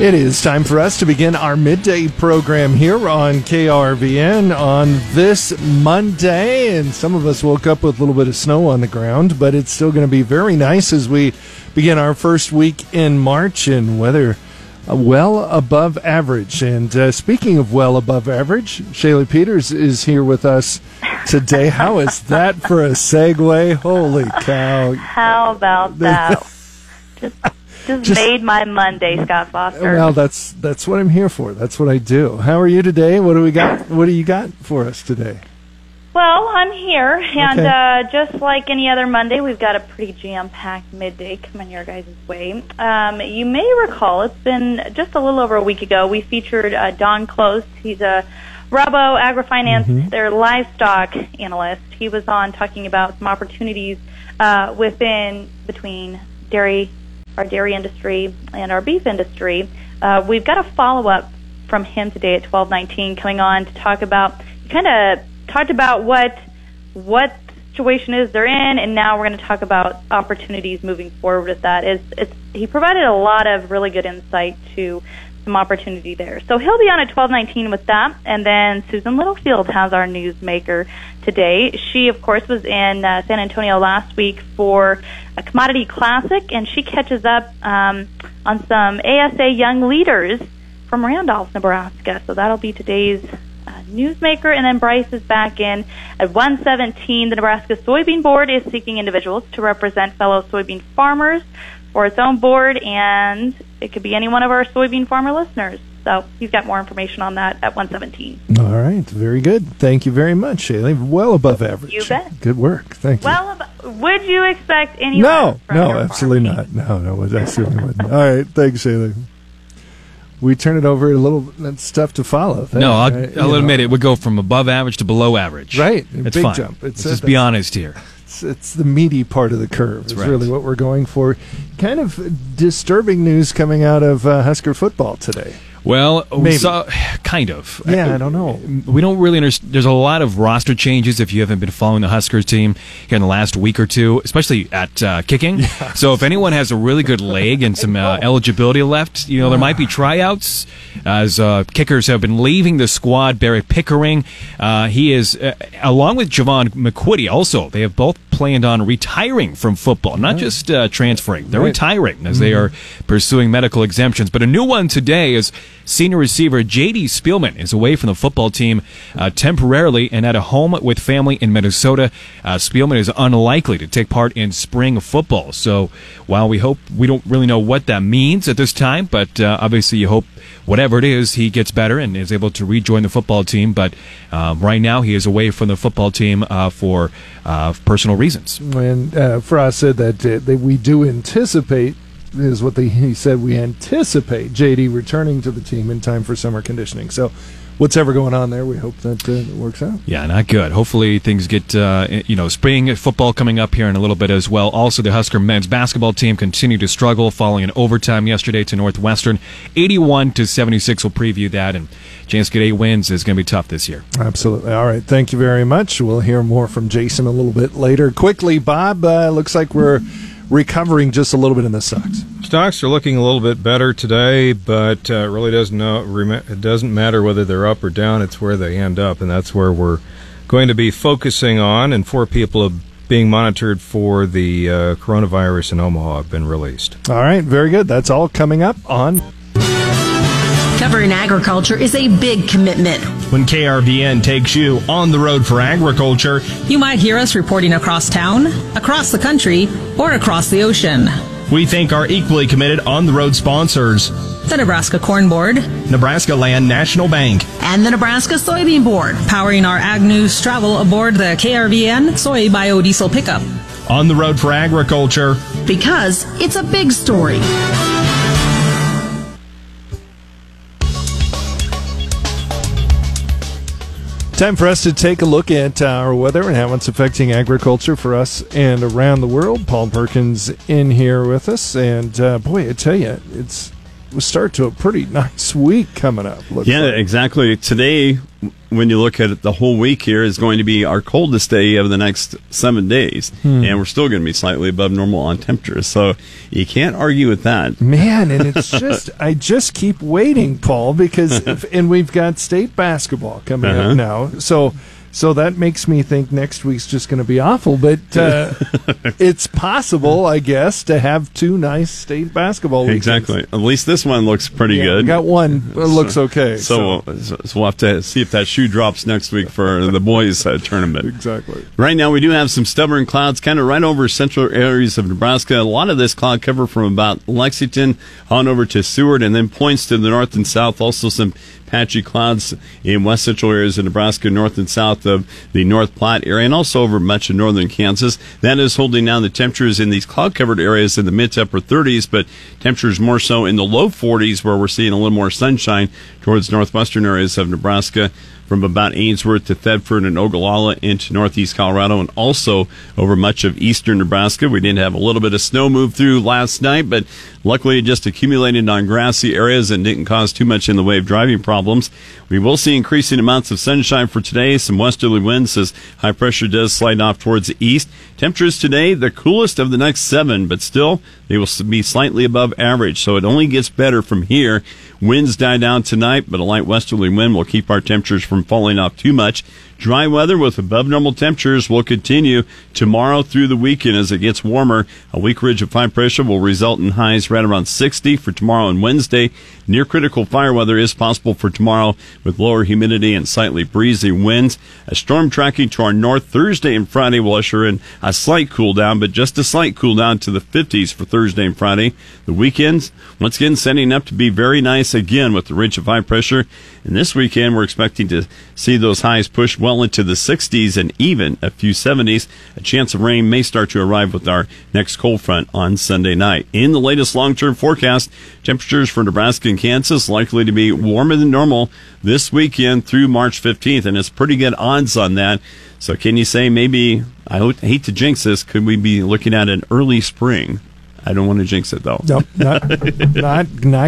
It is time for us to begin our midday program here on KRVN on this Monday. And some of us woke up with a little bit of snow on the ground, but it's still going to be very nice as we begin our first week in March, and weather well above average. And speaking of well above average, Shayla Peters is here with us today. How is that for a segue? Holy cow. How about that? Just made my Monday, Scott Foster. Well, that's what I'm here for. That's what I do. How are you today? What do we got? What do you got for us today? Well, I'm here, and just like any other Monday, we've got a pretty jam-packed midday coming your guys' way. You may recall it's been just a little over a week ago. We featured Don Close. He's a Rabo AgriFinance, their livestock analyst. He was on talking about some opportunities between dairy. Our dairy industry and our beef industry. We've got a follow-up from him today at 12:19 coming on to talk about, what situation is they're in, and now we're going to talk about opportunities moving forward with that. He provided a lot of really good insight to some opportunity there. So he'll be on at 12:19 with that, and then Susan Littlefield has our newsmaker today. She, of course, was in San Antonio last week for a Commodity Classic, and she catches up on some ASA young leaders from Randolph, Nebraska. So that'll be today's newsmaker, and then Bryce is back in at 1:17. The Nebraska Soybean Board is seeking individuals to represent fellow soybean farmers for its own board, and it could be any one of our soybean farmer listeners. So he's got more information on that at 1:17. All right. Very good. Thank you very much, Shayla. Well above average. You bet. Good work. Thank you. Would you expect any less from your absolutely farming? Not. No, absolutely wouldn't. All right. Thanks, Shayla. We turn it over a little. That's tough to follow. That, no, I'll admit it. We go from above average to below average. Right. It's big fun. Jump. Let's just be honest here. It's the meaty part of the curve. That's really what we're going for. Kind of disturbing news coming out of Husker football today. Well, we saw, kind of. Yeah, I don't know. We don't really understand. There's a lot of roster changes if you haven't been following the Huskers team here in the last week or two, especially at kicking. Yeah. So if anyone has a really good leg and some eligibility left, there might be tryouts as kickers have been leaving the squad. Barry Pickering, he is, along with Javon McQuitty also, they have both planned on retiring from football, not just transferring. They're retiring as they are pursuing medical exemptions. But a new one today is senior receiver J.D. Spielman is away from the football team temporarily and at a home with family in Minnesota. Spielman is unlikely to take part in spring football. So while we don't really know what that means at this time, but obviously you hope whatever it is, he gets better and is able to rejoin the football team. But right now he is away from the football team for personal reasons. And Frost said that we do anticipate, is what he said, we anticipate J.D. returning to the team in time for summer conditioning. So whatever going on there, we hope that it works out. Yeah, not good. Hopefully things get, spring football coming up here in a little bit as well. Also, the Husker men's basketball team continued to struggle following an overtime yesterday to Northwestern. 81-76 will preview that, and chance to get 8 wins is going to be tough this year. Absolutely. All right, thank you very much. We'll hear more from Jason a little bit later. Quickly, Bob, looks like we're recovering just a little bit in the stocks. Stocks are looking a little bit better today, but it really doesn't matter whether they're up or down. It's where they end up, and that's where we're going to be focusing on. And 4 people are being monitored for the coronavirus in Omaha have been released. All right, very good. That's all coming up on... Covering agriculture is a big commitment. When KRVN takes you on the road for agriculture, you might hear us reporting across town, across the country, or across the ocean. We thank our equally committed on-the-road sponsors, the Nebraska Corn Board, Nebraska Land National Bank, and the Nebraska Soybean Board, powering our Ag News travel aboard the KRVN Soy Biodiesel Pickup. On the road for agriculture, because it's a big story. Time for us to take a look at our weather and how it's affecting agriculture for us and around the world. Paul Perkins in here with us, and boy, I tell you, it's start to a pretty nice week coming up. Exactly. Today, when you look at it, the whole week here is going to be our coldest day of the next 7 days. And we're still going to be slightly above normal on temperatures. So you can't argue with that. Man, and it's just, I just keep waiting, Paul, because, and we've got state basketball coming up now. So that makes me think next week's just going to be awful, but it's possible, I guess, to have two nice state basketball weekends. Exactly. At least this one looks pretty good. We got one that looks okay. So we'll have to see if that shoe drops next week for the boys' tournament. Exactly. Right now we do have some stubborn clouds kind of right over central areas of Nebraska. A lot of this cloud cover from about Lexington on over to Seward, and then points to the north and south. Also some patchy clouds in west central areas of Nebraska, north and south of the North Platte area, and also over much of northern Kansas. That is holding down the temperatures in these cloud-covered areas in the mid to upper 30s, but temperatures more so in the low 40s, where we're seeing a little more sunshine towards northwestern areas of Nebraska, from about Ainsworth to Thedford and Ogallala into northeast Colorado, and also over much of eastern Nebraska. We did have a little bit of snow move through last night, but luckily it just accumulated on grassy areas and didn't cause too much in the way of driving problems. We will see increasing amounts of sunshine for today. Some westerly winds as high pressure does slide off towards the east. Temperatures today, the coolest of the next 7, but still they will be slightly above average, so it only gets better from here. Winds die down tonight, but a light westerly wind will keep our temperatures from falling off too much. Dry weather with above normal temperatures will continue tomorrow through the weekend as it gets warmer. A weak ridge of high pressure will result in highs right around 60 for tomorrow and Wednesday. Near critical fire weather is possible for tomorrow with lower humidity and slightly breezy winds. A storm tracking to our north Thursday and Friday will usher in a slight cool down, but just a slight cool down to the 50s for Thursday and Friday. The weekends, once again, setting up to be very nice again with the ridge of high pressure. And this weekend, we're expecting to see those highs push well into the 60s and even a few 70s. A chance of rain may start to arrive with our next cold front on Sunday night. In the latest long-term forecast, temperatures for Nebraska and Kansas likely to be warmer than normal this weekend through March 15th, and it's pretty good odds on that. So can you say maybe, I hate to jinx this, could we be looking at an early spring? I don't want to jinx it, though. Nope, not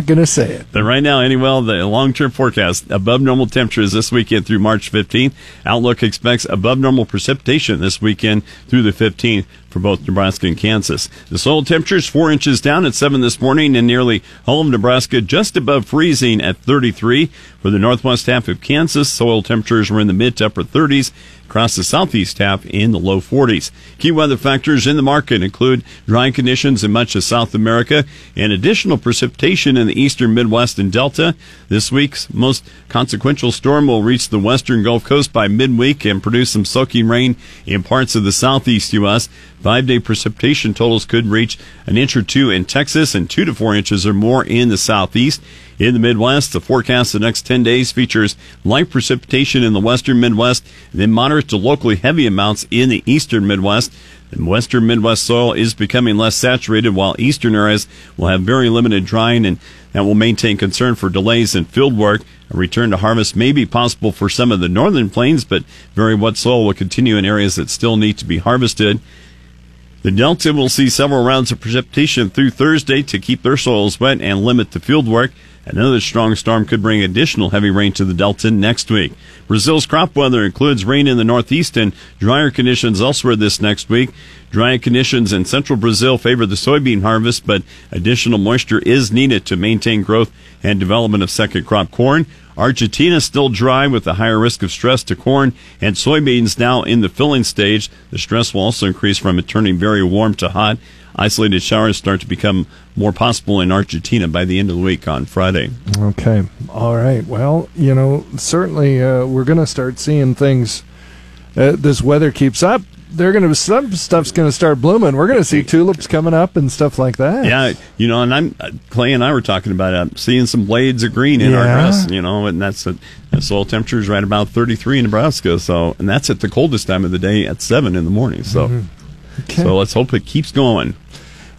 going to say it. But right now, anyway, the long-term forecast, above normal temperatures this weekend through March 15th. Outlook expects above normal precipitation this weekend through the 15th for both Nebraska and Kansas. The soil temperatures 4 inches down at 7 this morning in nearly all of Nebraska, just above freezing at 33. For the northwest half of Kansas, soil temperatures were in the mid to upper 30s. Across the southeast half in the low 40s. Key weather factors in the market include dry conditions in much of South America and additional precipitation in the eastern Midwest and Delta. This week's most consequential storm will reach the western Gulf Coast by midweek and produce some soaking rain in parts of the southeast U.S. 5-day precipitation totals could reach an inch or two in Texas and 2 to 4 inches or more in the southeast. In the Midwest, the forecast the next 10 days features light precipitation in the western Midwest, and then moderate to locally heavy amounts in the eastern Midwest. The western Midwest soil is becoming less saturated, while eastern areas will have very limited drying, and that will maintain concern for delays in field work. A return to harvest may be possible for some of the northern plains, but very wet soil will continue in areas that still need to be harvested. The Delta will see several rounds of precipitation through Thursday to keep their soils wet and limit the field work. Another strong storm could bring additional heavy rain to the Delta next week. Brazil's crop weather includes rain in the northeast and drier conditions elsewhere this next week. Dry conditions in central Brazil favor the soybean harvest, but additional moisture is needed to maintain growth and development of second crop corn. Argentina still dry with a higher risk of stress to corn and soybeans now in the filling stage. The stress will also increase from it turning very warm to hot. Isolated showers start to become more possible in Argentina by the end of the week on Friday. Okay. All right. Well, you know, certainly we're going to start seeing things. This weather keeps up. Some stuff's going to start blooming. We're going to see tulips coming up and stuff like that. Yeah, you know, and Clay and I were talking about seeing some blades of green in our grass, you know, and that's the soil temperature is right about 33 in Nebraska. So, and that's at the coldest time of the day at 7 in the morning. So, So let's hope it keeps going.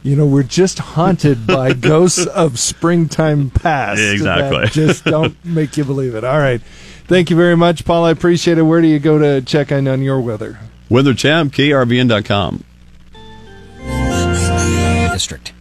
You know, we're just haunted by ghosts of springtime past. Exactly. That just don't make you believe it. All right. Thank you very much, Paul. I appreciate it. Where do you go to check in on your weather? Weather Tab, KRVN.com. District.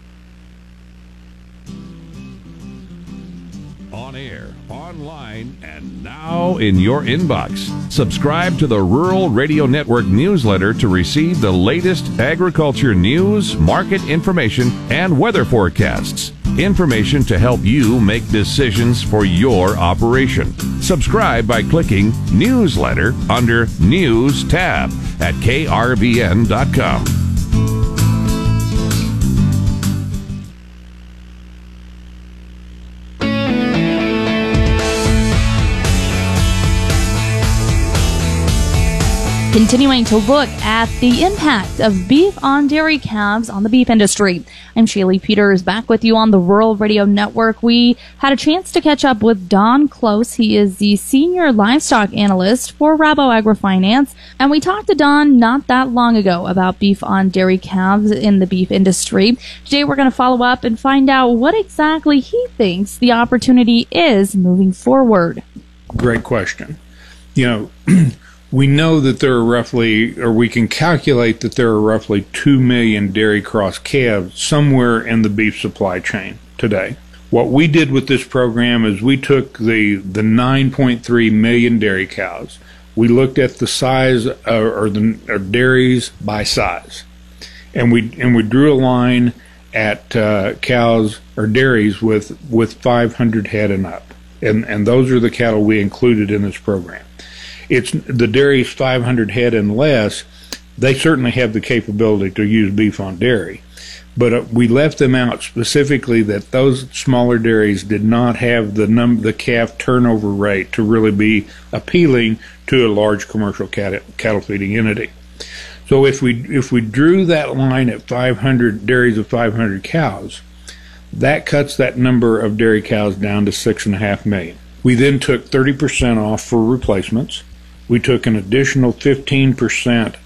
On air, online, and now in your inbox. Subscribe to the Rural Radio Network newsletter to receive the latest agriculture news, market information, and weather forecasts. Information to help you make decisions for your operation. Subscribe by clicking Newsletter under News tab at krvn.com. Continuing to look at the impact of beef on dairy calves on the beef industry. I'm Shayla Peters, back with you on the Rural Radio Network. We had a chance to catch up with Don Close. He is the Senior Livestock Analyst for Rabo AgriFinance. And we talked to Don not that long ago about beef on dairy calves in the beef industry. Today we're going to follow up and find out what exactly he thinks the opportunity is moving forward. Great question. You know, we know that there are roughly, or we can calculate that there are roughly 2 million dairy cross calves somewhere in the beef supply chain today. What we did with this program is we took the 9.3 million dairy cows. We looked at the size or dairies by size, and we drew a line at cows or dairies with 500 head and up, and those are the cattle we included in this program. It's the dairies 500 head and less. They certainly have the capability to use beef on dairy, but we left them out specifically that those smaller dairies did not have the calf turnover rate to really be appealing to a large commercial cattle feeding entity. So if we drew that line at 500 dairies of 500 cows, that cuts that number of dairy cows down to 6.5 million. We then took 30% off for replacements. We took an additional 15%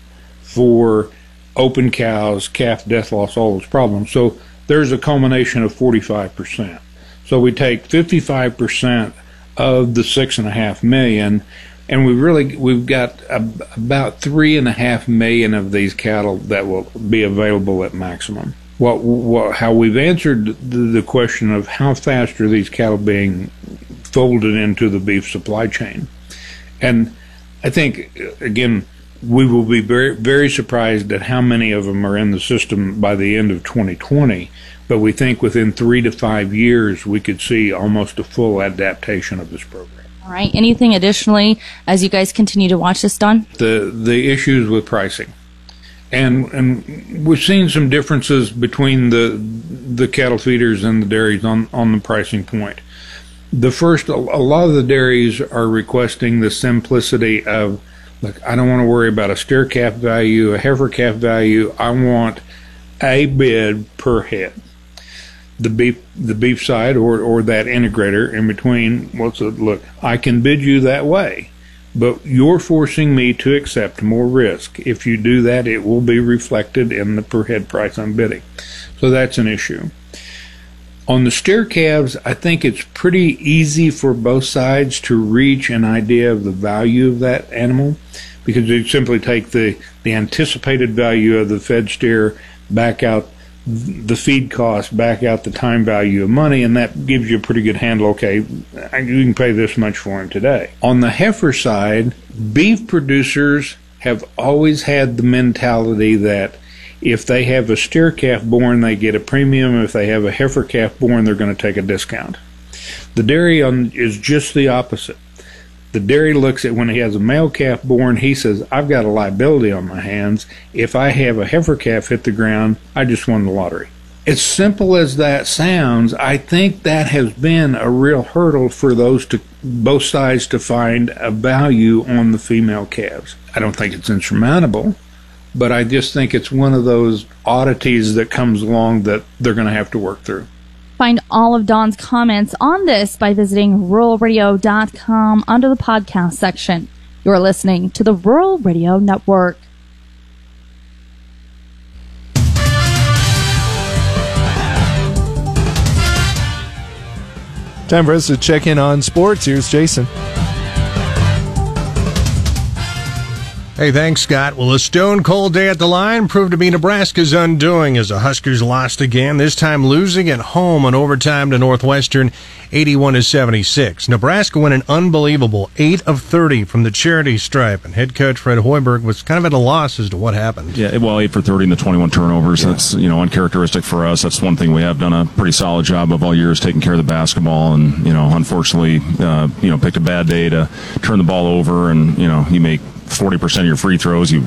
for open cows, calf death loss, all those problems. So there's a culmination of 45%. So we take 55% of the 6.5 million, and we've got about 3.5 million of these cattle that will be available at maximum. How we've answered the question of how fast are these cattle being folded into the beef supply chain, and I think, again, we will be very, very surprised at how many of them are in the system by the end of 2020, but we think within 3 to 5 years we could see almost a full adaptation of this program. All right. Anything additionally as you guys continue to watch this, Don? The issues with pricing. And we've seen some differences between the cattle feeders and the dairies on the pricing point. A lot of the dairies are requesting the simplicity of, look, I don't want to worry about a steer calf value, a heifer calf value. I want a bid per head. The beef side or that integrator in between wants to look, I can bid you that way, but you're forcing me to accept more risk. If you do that, it will be reflected in the per head price I'm bidding. So that's an issue. On the steer calves, I think it's pretty easy for both sides to reach an idea of the value of that animal, because they simply take the anticipated value of the fed steer, back out the feed cost, back out the time value of money, and that gives you a pretty good handle. Okay, you can pay this much for him today. On the heifer side, beef producers have always had the mentality that if they have a steer calf born, they get a premium. If they have a heifer calf born, they're going to take a discount. The dairy is just the opposite. The dairy looks at when he has a male calf born, he says, I've got a liability on my hands. If I have a heifer calf hit the ground, I just won the lottery. As simple as that sounds, I think that has been a real hurdle for both sides to find a value on the female calves. I don't think it's insurmountable, but I just think it's one of those oddities that comes along that they're going to have to work through. Find all of Don's comments on this by visiting ruralradio.com under the podcast section. You're listening to the Rural Radio Network. Time for us to check in on sports. Here's Jason. Hey, thanks, Scott. Well, a stone-cold day at the line proved to be Nebraska's undoing as the Huskers lost again, this time losing at home in overtime to Northwestern, 81-76. Nebraska went an unbelievable 8 of 30 from the charity stripe, and head coach Fred Hoiberg was kind of at a loss as to what happened. Yeah, well, 8 for 30 in the 21 turnovers. Yeah. That's, you know, uncharacteristic for us. That's one thing we have done a pretty solid job of all year is taking care of the basketball, and, you know, unfortunately, picked a bad day to turn the ball over, and, you know, you make 40% of your free throws, you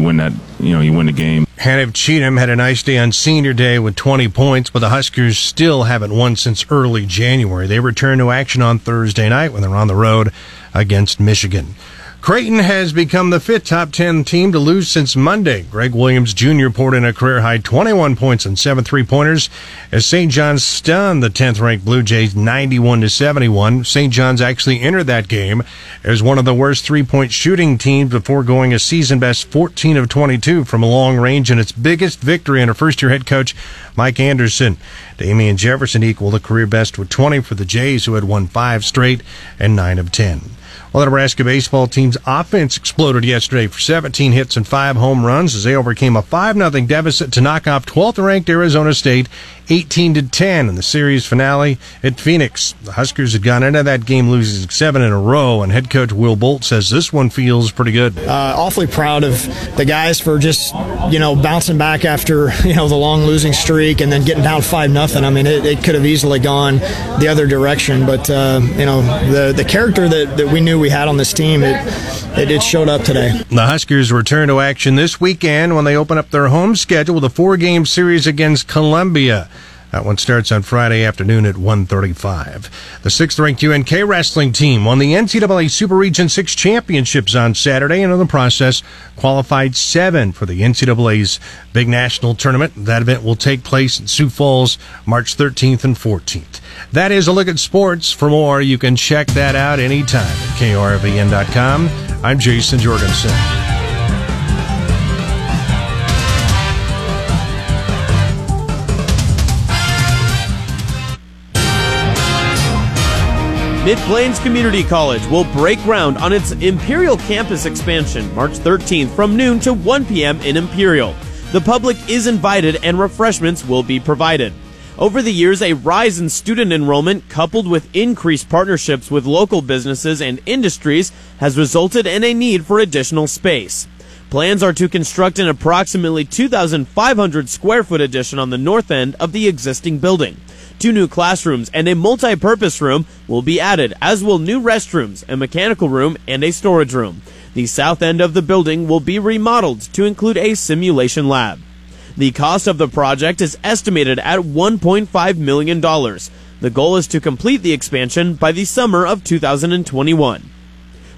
win that, you know, you win the game. Hanif Cheatham had a nice day on senior day with 20 points, but the Huskers still haven't won since early January. They return to action on Thursday night when they're on the road against Michigan. Creighton has become the fifth top 10 team to lose since Monday. Greg Williams Jr. poured in a career-high 21 points and 7 3-pointers as St. John's stunned the 10th-ranked Blue Jays 91-71. St. John's actually entered that game as one of the worst three-point shooting teams before going a season-best 14 of 22 from long range in its biggest victory under first-year head coach Mike Anderson. Damian Jefferson equaled a career-best with 20 for the Jays, who had won 5 straight and 9 of 10. Well, the Nebraska baseball team's offense exploded yesterday for 17 hits and 5 home runs as they overcame a 5-0 deficit to knock off 12th-ranked Arizona State 18-10 in the series finale at Phoenix. The Huskers had gone into that game losing 7 in a row, and head coach Will Bolt says this one feels pretty good. Awfully proud of the guys for just, you know, bouncing back after, you know, the long losing streak and then getting down 5-0. I mean, it could have easily gone the other direction, but, you know, the character that we knew we had on this team, it showed up today. The Huskers return to action this weekend when they open up their home schedule with a 4-game series against Columbia. That one starts on Friday afternoon at 1:35. The 6th-ranked UNK wrestling team won the NCAA Super Region 6 championships on Saturday and in the process qualified 7 for the NCAA's big national tournament. That event will take place in Sioux Falls March 13th and 14th. That is a look at sports. For more, you can check that out anytime at krvn.com. I'm Jason Jorgensen. Mid-Plains Community College will break ground on its Imperial campus expansion March 13th from noon to 1 p.m. in Imperial. The public is invited and refreshments will be provided. Over the years, a rise in student enrollment coupled with increased partnerships with local businesses and industries has resulted in a need for additional space. Plans are to construct an approximately 2,500 square foot addition on the north end of the existing building. 2 new classrooms and a multi-purpose room will be added, as will new restrooms, a mechanical room, and a storage room. The south end of the building will be remodeled to include a simulation lab. The cost of the project is estimated at $1.5 million. The goal is to complete the expansion by the summer of 2021.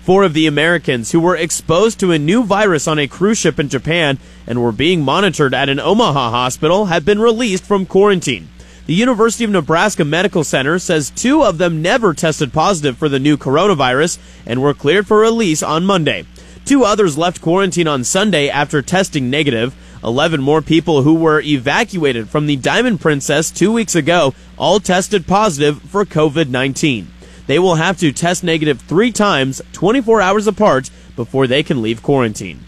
4 of the Americans who were exposed to a new virus on a cruise ship in Japan and were being monitored at an Omaha hospital have been released from quarantine. The University of Nebraska Medical Center says 2 of them never tested positive for the new coronavirus and were cleared for release on Monday. 2 others left quarantine on Sunday after testing negative. 11 more people who were evacuated from the Diamond Princess 2 weeks ago all tested positive for COVID-19. They will have to test negative 3 times, 24 hours apart, before they can leave quarantine.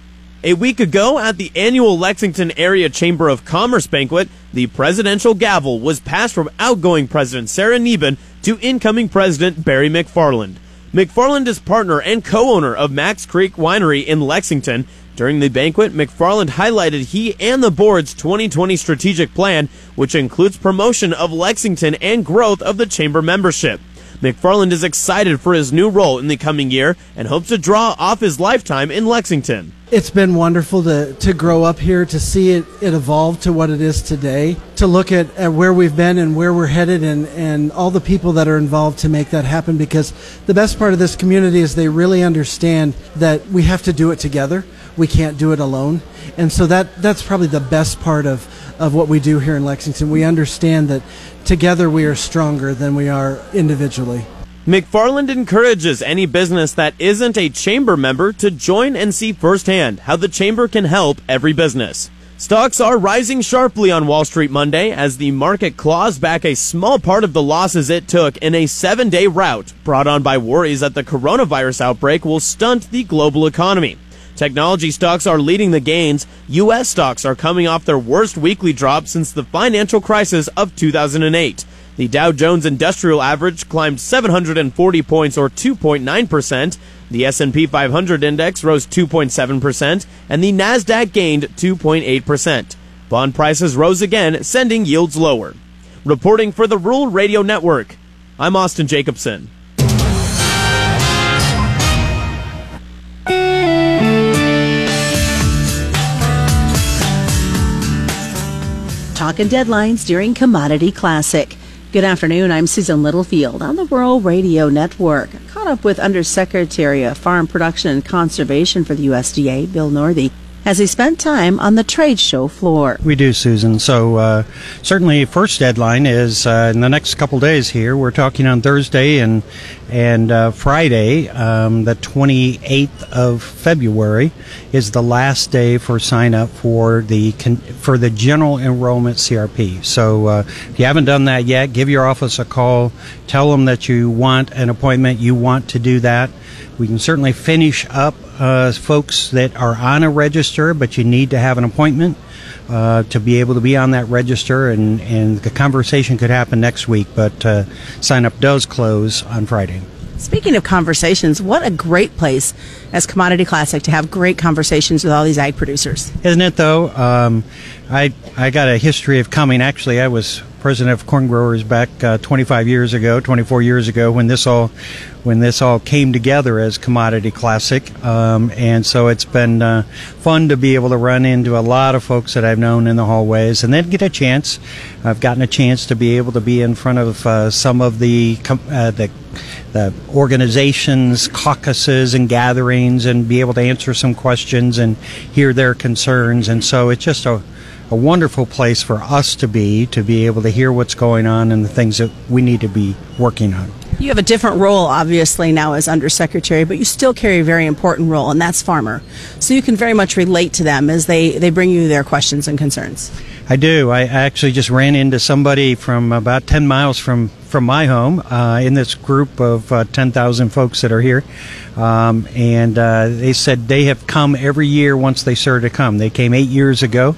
A week ago, at the annual Lexington Area Chamber of Commerce banquet, the presidential gavel was passed from outgoing President Sarah Neben to incoming President Barry McFarland. McFarland is partner and co-owner of Max Creek Winery in Lexington. During the banquet, McFarland highlighted he and the board's 2020 strategic plan, which includes promotion of Lexington and growth of the chamber membership. McFarland is excited for his new role in the coming year and hopes to draw off his lifetime in Lexington. It's been wonderful to grow up here, to see it evolve to what it is today, to look at where we've been and where we're headed and all the people that are involved to make that happen, because the best part of this community is they really understand that we have to do it together. We can't do it alone. And so that's probably the best part of what we do here in Lexington. We understand that together we are stronger than we are individually. McFarland encourages any business that isn't a chamber member to join and see firsthand how the chamber can help every business. Stocks are rising sharply on Wall Street Monday as the market claws back a small part of the losses it took in a 7-day rout brought on by worries that the coronavirus outbreak will stunt the global economy. Technology stocks are leading the gains. U.S. stocks are coming off their worst weekly drop since the financial crisis of 2008. The Dow Jones Industrial Average climbed 740 points or 2.9%. The S&P 500 index rose 2.7%, and the NASDAQ gained 2.8%. Bond prices rose again, sending yields lower. Reporting for the Rural Radio Network, I'm Austin Jacobson. Talking deadlines during Commodity Classic. Good afternoon, I'm Susan Littlefield on the Rural Radio Network. I caught up with Undersecretary of Farm Production and Conservation for the USDA, Bill Northey, as he spent time on the trade show floor. We do, Susan. So certainly first deadline is in the next couple days here. We're talking on Thursday and Friday, the 28th of February, is the last day for sign up for the General Enrollment CRP. So if you haven't done that yet, give your office a call. Tell them that you want an appointment, you want to do that. We can certainly finish up folks that are on a register, but you need to have an appointment to be able to be on that register, and the conversation could happen next week, but sign-up does close on Friday. Speaking of conversations, what a great place as Commodity Classic to have great conversations with all these ag producers. Isn't it, though? I got a history of coming. Actually, I was president of corn growers back 24 years ago, when this all came together as Commodity Classic. And so it's been fun to be able to run into a lot of folks that I've known in the hallways, and then I've gotten a chance to be able to be in front of some of the organizations, caucuses and gatherings, and be able to answer some questions and hear their concerns. And so it's just a wonderful place for us to be able to hear what's going on and the things that we need to be working on. You have a different role, obviously, now as Undersecretary, but you still carry a very important role, and that's farmer. So you can very much relate to them as they bring you their questions and concerns. I do. I actually just ran into somebody from about 10 miles from my home in this group of 10,000 folks that are here, and they said they have come every year once they started to come. They came 8 years ago,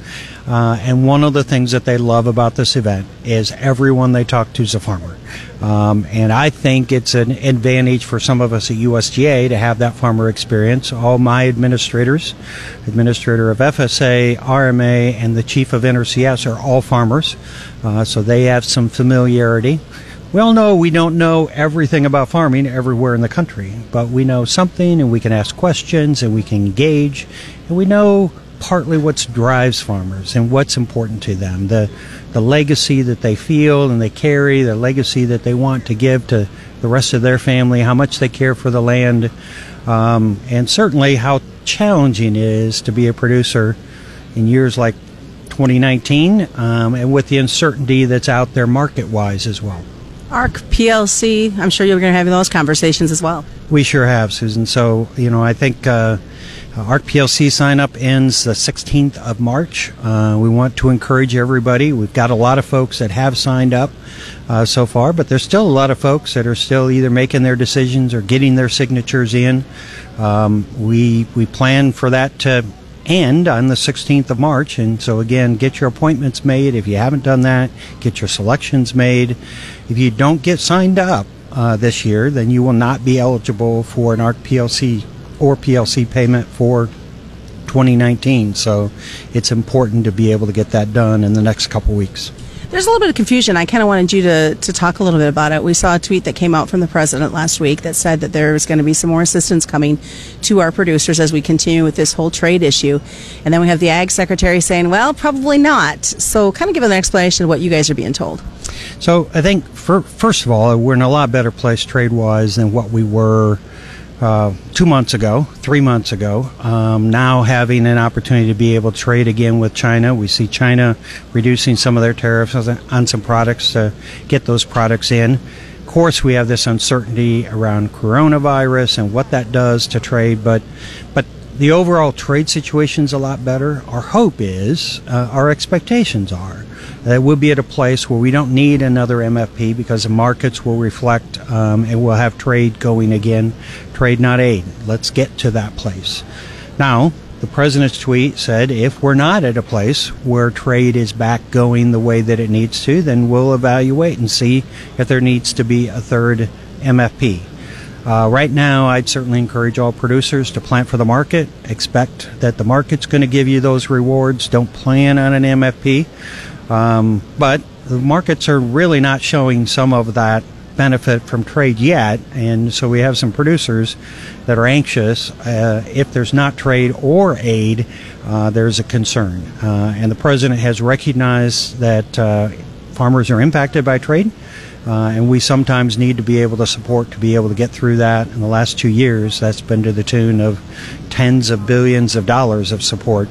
and one of the things that they love about this event is everyone they talk to is a farmer, and I think it's an advantage for some of us at USDA to have that farmer experience. All my administrators, administrator of FSA, RMA, and the chief of NRCS are all farmers, so they have some familiarity. We all know we don't know everything about farming everywhere in the country, but we know something, and we can ask questions, and we can engage, and we know partly what drives farmers and what's important to them, the legacy that they feel and they carry, the legacy that they want to give to the rest of their family, how much they care for the land, and certainly how challenging it is to be a producer in years like 2019, and with the uncertainty that's out there market-wise as well. ARC, PLC, I'm sure you're going to have those conversations as well. We sure have, Susan. So, I think ARC PLC sign-up ends the 16th of March. We want to encourage everybody. We've got a lot of folks that have signed up so far, but there's still a lot of folks that are still either making their decisions or getting their signatures in. We plan for that to end on the 16th of March, and so again, get your appointments made. If you haven't done that, get your selections made. If you don't get signed up this year, then you will not be eligible for an ARC PLC or PLC payment for 2019, so it's important to be able to get that done in the next couple weeks. There's a little bit of confusion. I kind of wanted you to talk a little bit about it. We saw a tweet that came out from the president last week that said that there was going to be some more assistance coming to our producers as we continue with this whole trade issue. And then we have the ag secretary saying, well, probably not. So kind of give an explanation of what you guys are being told. So I think, first of all, we're in a lot better place trade-wise than what we were 2 months ago, 3 months ago, now having an opportunity to be able to trade again with China. We see China reducing some of their tariffs on some products to get those products in. Of course, we have this uncertainty around coronavirus and what that does to trade, but the overall trade situation's a lot better. Our hope is, our expectations are, that we'll be at a place where we don't need another MFP because the markets will reflect, and we'll have trade going again, trade not aid. Let's get to that place. Now, the president's tweet said, if we're not at a place where trade is back going the way that it needs to, then we'll evaluate and see if there needs to be a third MFP. Right now, I'd certainly encourage all producers to plant for the market. Expect that the market's going to give you those rewards. Don't plan on an MFP. But the markets are really not showing some of that benefit from trade yet, and so we have some producers that are anxious. If there's not trade or aid, there's a concern, and the president has recognized that farmers are impacted by trade, and we sometimes need to be able to support to be able to get through that. In the last 2 years, that's been to the tune of tens of billions of dollars of support,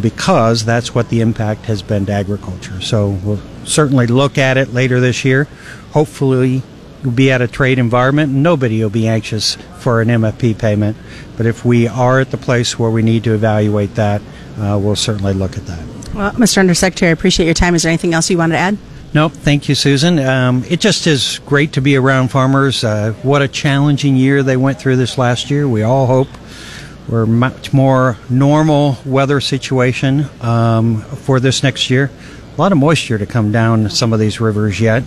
because that's what the impact has been to agriculture. So we'll certainly look at it later this year. Hopefully, we'll be at a trade environment and nobody will be anxious for an MFP payment. But if we are at the place where we need to evaluate that, we'll certainly look at that. Well, Mr. Undersecretary, I appreciate your time. Is there anything else you wanted to add? Nope. Thank you, Susan. It just is great to be around farmers. What a challenging year they went through this last year. We all hope we're much more normal weather situation for this next year. A lot of moisture to come down some of these rivers yet.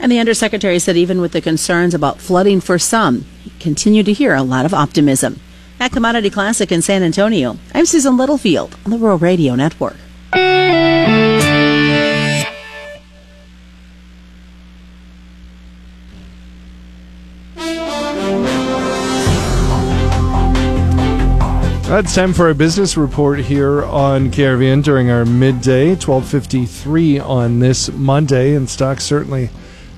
And the Undersecretary said even with the concerns about flooding for some, he continued to hear a lot of optimism. At Commodity Classic in San Antonio, I'm Susan Littlefield on the Rural Radio Network. It's time for our business report here on KRVN during our midday, 12:53 on this Monday, and stocks certainly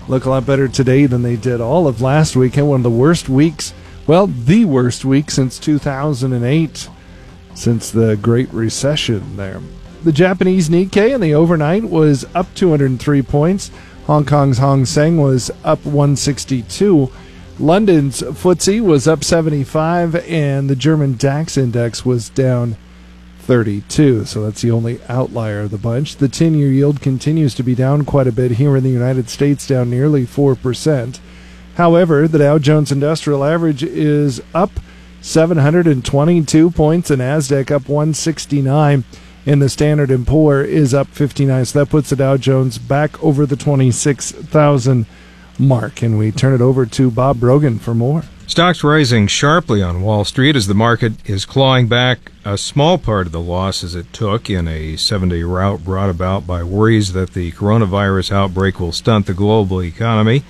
look a lot better today than they did all of last week, and one of the worst weeks, well, the worst week since 2008, since the Great Recession there. The Japanese Nikkei in the overnight was up 203 points. Hong Kong's Hang Seng was up 162. London's FTSE was up 75, and the German DAX index was down 32, so that's the only outlier of the bunch. The 10-year yield continues to be down quite a bit here in the United States, down nearly 4%. However, the Dow Jones Industrial Average is up 722 points, and NASDAQ up 169, and the Standard & Poor is up 59. So that puts the Dow Jones back over the 26,000 mark, and we turn it over to Bob Brogan for more. Stocks rising sharply on Wall Street as the market is clawing back a small part of the losses it took in a seven-day rout brought about by worries that the coronavirus outbreak will stunt the global economy.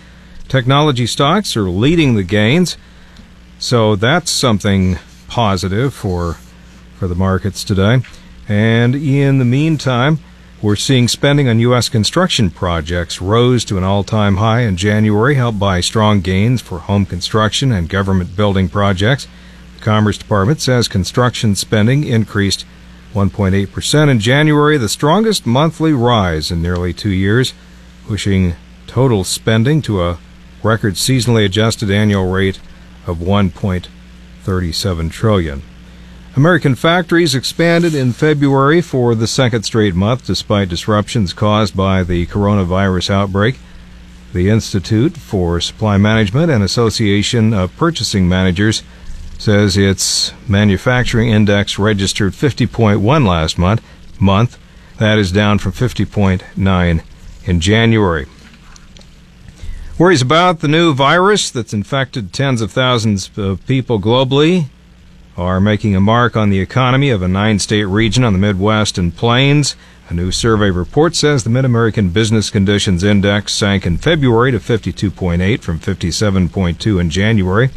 Technology stocks are leading the gains, so that's something positive for the markets today. And in the meantime, we're seeing spending on U.S. construction projects rose to an all-time high in January, helped by strong gains for home construction and government building projects. The Commerce Department says construction spending increased 1.8% in January, the strongest monthly rise in nearly 2 years, pushing total spending to a record seasonally adjusted annual rate of $1.37 trillion. American factories expanded in February for the second straight month despite disruptions caused by the coronavirus outbreak. The Institute for Supply Management and Association of Purchasing Managers says its manufacturing index registered 50.1 last month. That is down from 50.9 in January. Worries about the new virus that's infected tens of thousands of people globally are making a mark on the economy of a nine-state region on the Midwest and Plains. A new survey report says the Mid-American Business Conditions Index sank in February to 52.8 from 57.2 in January.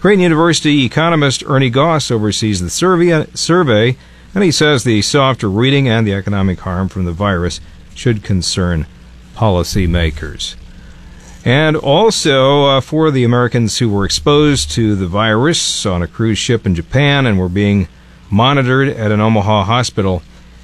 Creighton University economist Ernie Goss oversees the survey, and he says the softer reading and the economic harm from the virus should concern policymakers. And also for the Americans who were exposed to the virus on a cruise ship in Japan and were being monitored at an Omaha hospital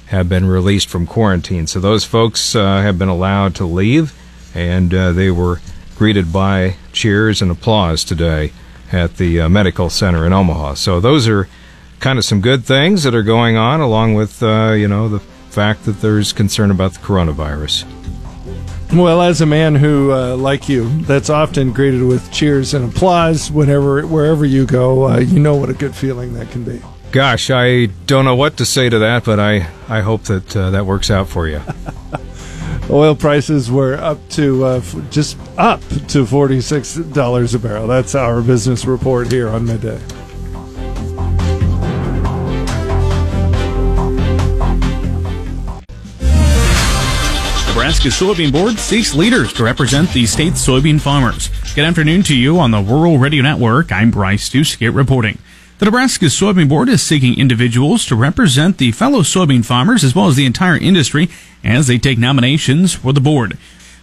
have been released from quarantine. So those folks have been allowed to leave, and they were greeted by cheers and applause today at the medical center in Omaha. So those are kind of some good things that are going on, along with, the fact that there's concern about the coronavirus. Well, as a man who, like you, that's often greeted with cheers and applause wherever you go, you know what a good feeling that can be. Gosh, I don't know what to say to that, but I hope that that works out for you. Oil prices were up to just up to $46 a barrel. That's our business report here on Midday. Nebraska Soybean Board seeks leaders to represent the state's soybean farmers. Good afternoon to you on the Rural Radio Network. I'm Bryce Doeschot reporting. The Nebraska Soybean Board is seeking individuals to represent the fellow soybean farmers as well as the entire industry as they take nominations for the board.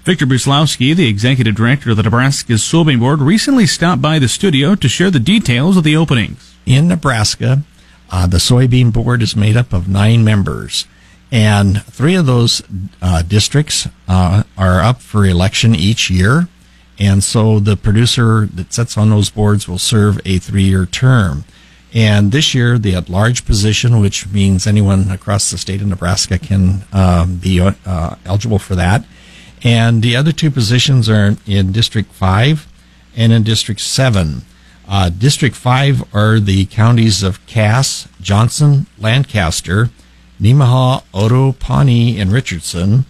Victor Buslowski, the executive director of the Nebraska Soybean Board, recently stopped by the studio to share the details of the openings. In Nebraska, the Soybean Board is made up of 9 members. And 3 of those districts are up for election each year. And so the producer that sits on those boards will serve a 3-year term. And this year, the at-large position, which means anyone across the state of Nebraska can be eligible for that. And the other 2 positions are in District 5 and in District 7. District 5 are the counties of Cass, Johnson, Lancaster, Nemaha, Oto, Pawnee, and Richardson.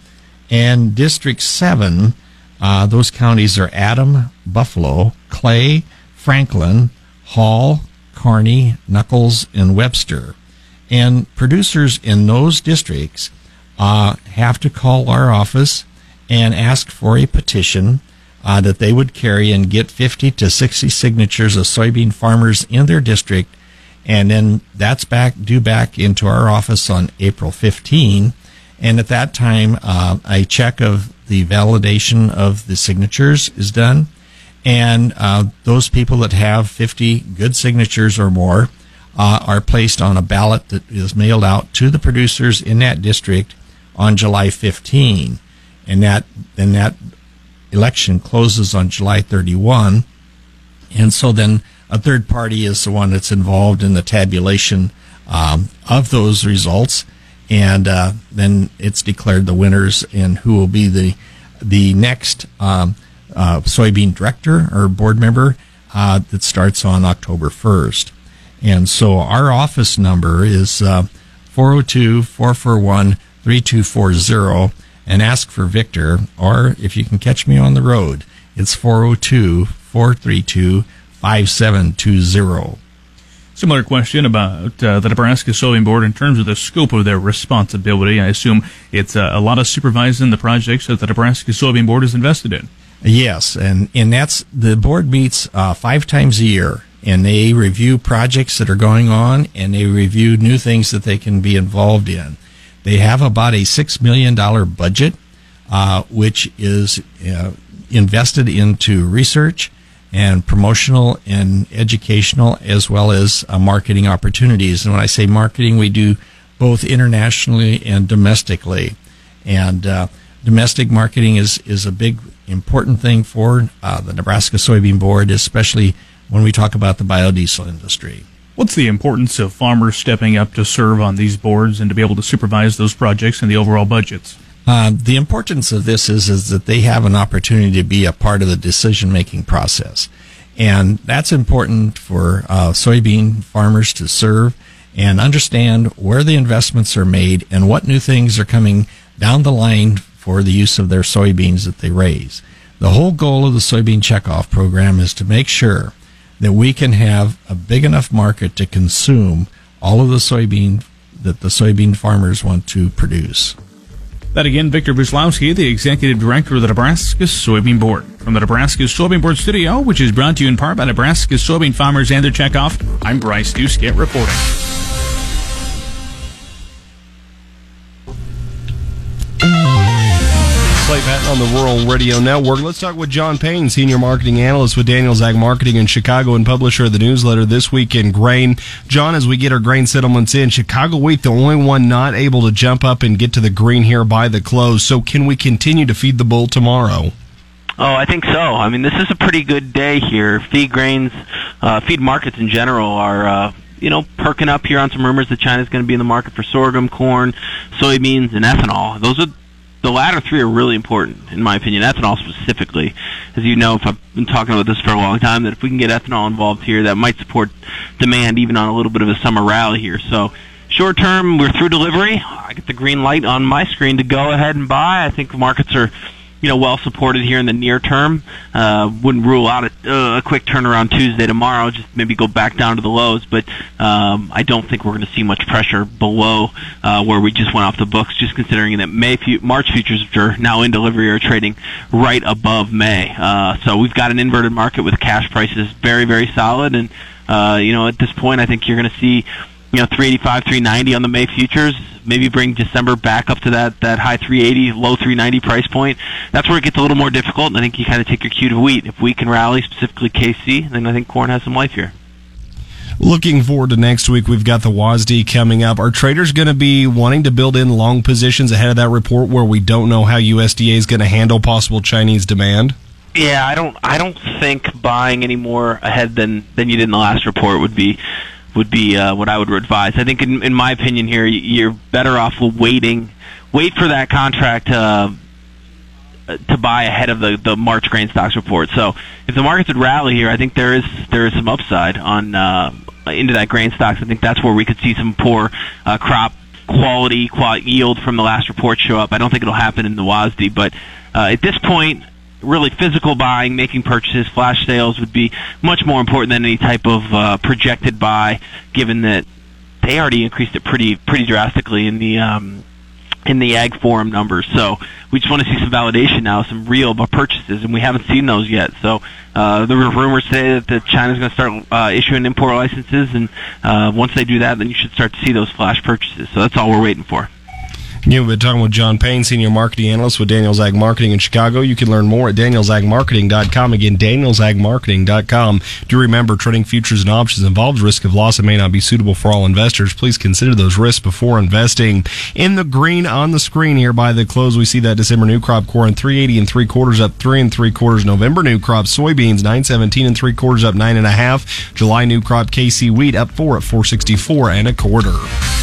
And District 7, those counties are Adam, Buffalo, Clay, Franklin, Hall, Kearney, Knuckles, and Webster. And producers in those districts have to call our office and ask for a petition that they would carry and get 50 to 60 signatures of soybean farmers in their district. And then that's due back into our office on April 15. And at that time, a check of the validation of the signatures is done. And those people that have 50 good signatures or more are placed on a ballot that is mailed out to the producers in that district on July 15. And that election closes on July 31. And so then a third party is the one that's involved in the tabulation of those results, and then it's declared the winners and who will be the next soybean director or board member that starts on October 1st. And so our office number is 402-441-3240, and ask for Victor, or if you can catch me on the road, it's 402-432-5720. Similar question about the Nebraska Soybean Board in terms of the scope of their responsibility. I assume it's a lot of supervising the projects that the Nebraska Soybean Board is invested in. Yes, and that's the board meets 5 times a year, and they review projects that are going on, and they review new things that they can be involved in. They have about a $6 million budget, which is invested into research and promotional and educational, as well as marketing opportunities. And when I say marketing, we do both internationally and domestically. And domestic marketing is a big, important thing for the Nebraska Soybean Board, especially when we talk about the biodiesel industry. What's the importance of farmers stepping up to serve on these boards and to be able to supervise those projects and the overall budgets? The importance of this is that they have an opportunity to be a part of the decision-making process. And that's important for soybean farmers to serve and understand where the investments are made and what new things are coming down the line for the use of their soybeans that they raise. The whole goal of the soybean checkoff program is to make sure that we can have a big enough market to consume all of the soybean that the soybean farmers want to produce. That again, Victor Buslowski, the executive director of the Nebraska Soybean Board. From the Nebraska Soybean Board studio, which is brought to you in part by Nebraska soybean farmers and their checkoff, I'm Bryce Doeschot reporting. Clay Patton on the Rural Radio Network. Let's talk with John Payne, senior marketing analyst with Daniels Ag Marketing in Chicago and publisher of the newsletter This Week in Grain. John, as we get our grain settlements in, Chicago wheat, the only one not able to jump up and get to the green here by the close. So can we continue to feed the bull tomorrow? Oh, I think so. I mean, this is a pretty good day here. Feed markets in general are perking up here on some rumors that China's going to be in the market for sorghum, corn, soybeans, and ethanol. Those are The latter three are really important, in my opinion, ethanol specifically. As you know, if I've been talking about this for a long time, that if we can get ethanol involved here, that might support demand even on a little bit of a summer rally here. So short term, we're through delivery. I get the green light on my screen to go ahead and buy. I think markets are, you know, well supported here in the near term. Wouldn't rule out a quick turnaround Tuesday tomorrow, just maybe go back down to the lows, but I don't think we're going to see much pressure below where we just went off the books, just considering that March futures are now in delivery or trading right above May. So we've got an inverted market with cash prices very, very solid, and you know, at this point I think you're going to see, you know, 385, 390 on the May futures, maybe bring December back up to that high 380, low 390 price point. That's where it gets a little more difficult, and I think you kind of take your cue to wheat. If wheat can rally, specifically KC, then I think corn has some life here. Looking forward to next week, we've got the WASD coming up. Are traders going to be wanting to build in long positions ahead of that report where we don't know how USDA is going to handle possible Chinese demand? Yeah, I don't think buying any more ahead than you did in the last report would be what I would advise. I think, in my opinion here, you're better off waiting. Wait for that contract to buy ahead of the March grain stocks report. So if the markets would rally here, I think there is some upside on into that grain stocks. I think that's where we could see some poor crop quality, yield from the last report show up. I don't think it'll happen in the WASD, but at this point, really physical buying, making purchases, flash sales would be much more important than any type of projected buy, given that they already increased it pretty drastically in the Ag Forum numbers. So we just want to see some validation now, some real purchases, and we haven't seen those yet. So there were rumors today that China's going to start issuing import licenses, and once they do that, then you should start to see those flash purchases. So that's all we're waiting for. You've been talking with John Payne, Senior Marketing Analyst with Daniels Ag Marketing in Chicago. You can learn more at danielsagmarketing.com. Again, danielsagmarketing.com. Do remember, trading futures and options involves risk of loss and may not be suitable for all investors. Please consider those risks before investing. In the green on the screen here by the close, we see that December new crop corn 380 3/4 up 3 3/4. November new crop soybeans 917 3/4 up 9.5. July new crop KC wheat up 4 at 464 1/4.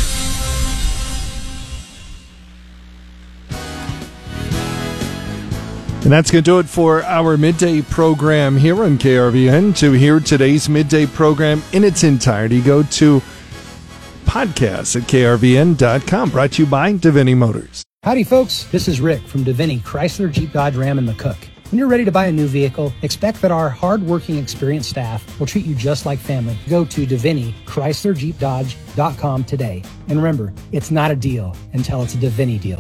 And that's going to do it for our midday program here on KRVN. To hear today's midday program in its entirety, go to podcasts at krvn.com. Brought to you by Divinity Motors. Howdy, folks. This is Rick from Divinity Chrysler, Jeep, Dodge, Ram, and McCook. When you're ready to buy a new vehicle, expect that our hardworking, experienced staff will treat you just like family. Go to DaVinci Chrysler Jeep Dodge.com today. And remember, it's not a deal until it's a DaVinci deal.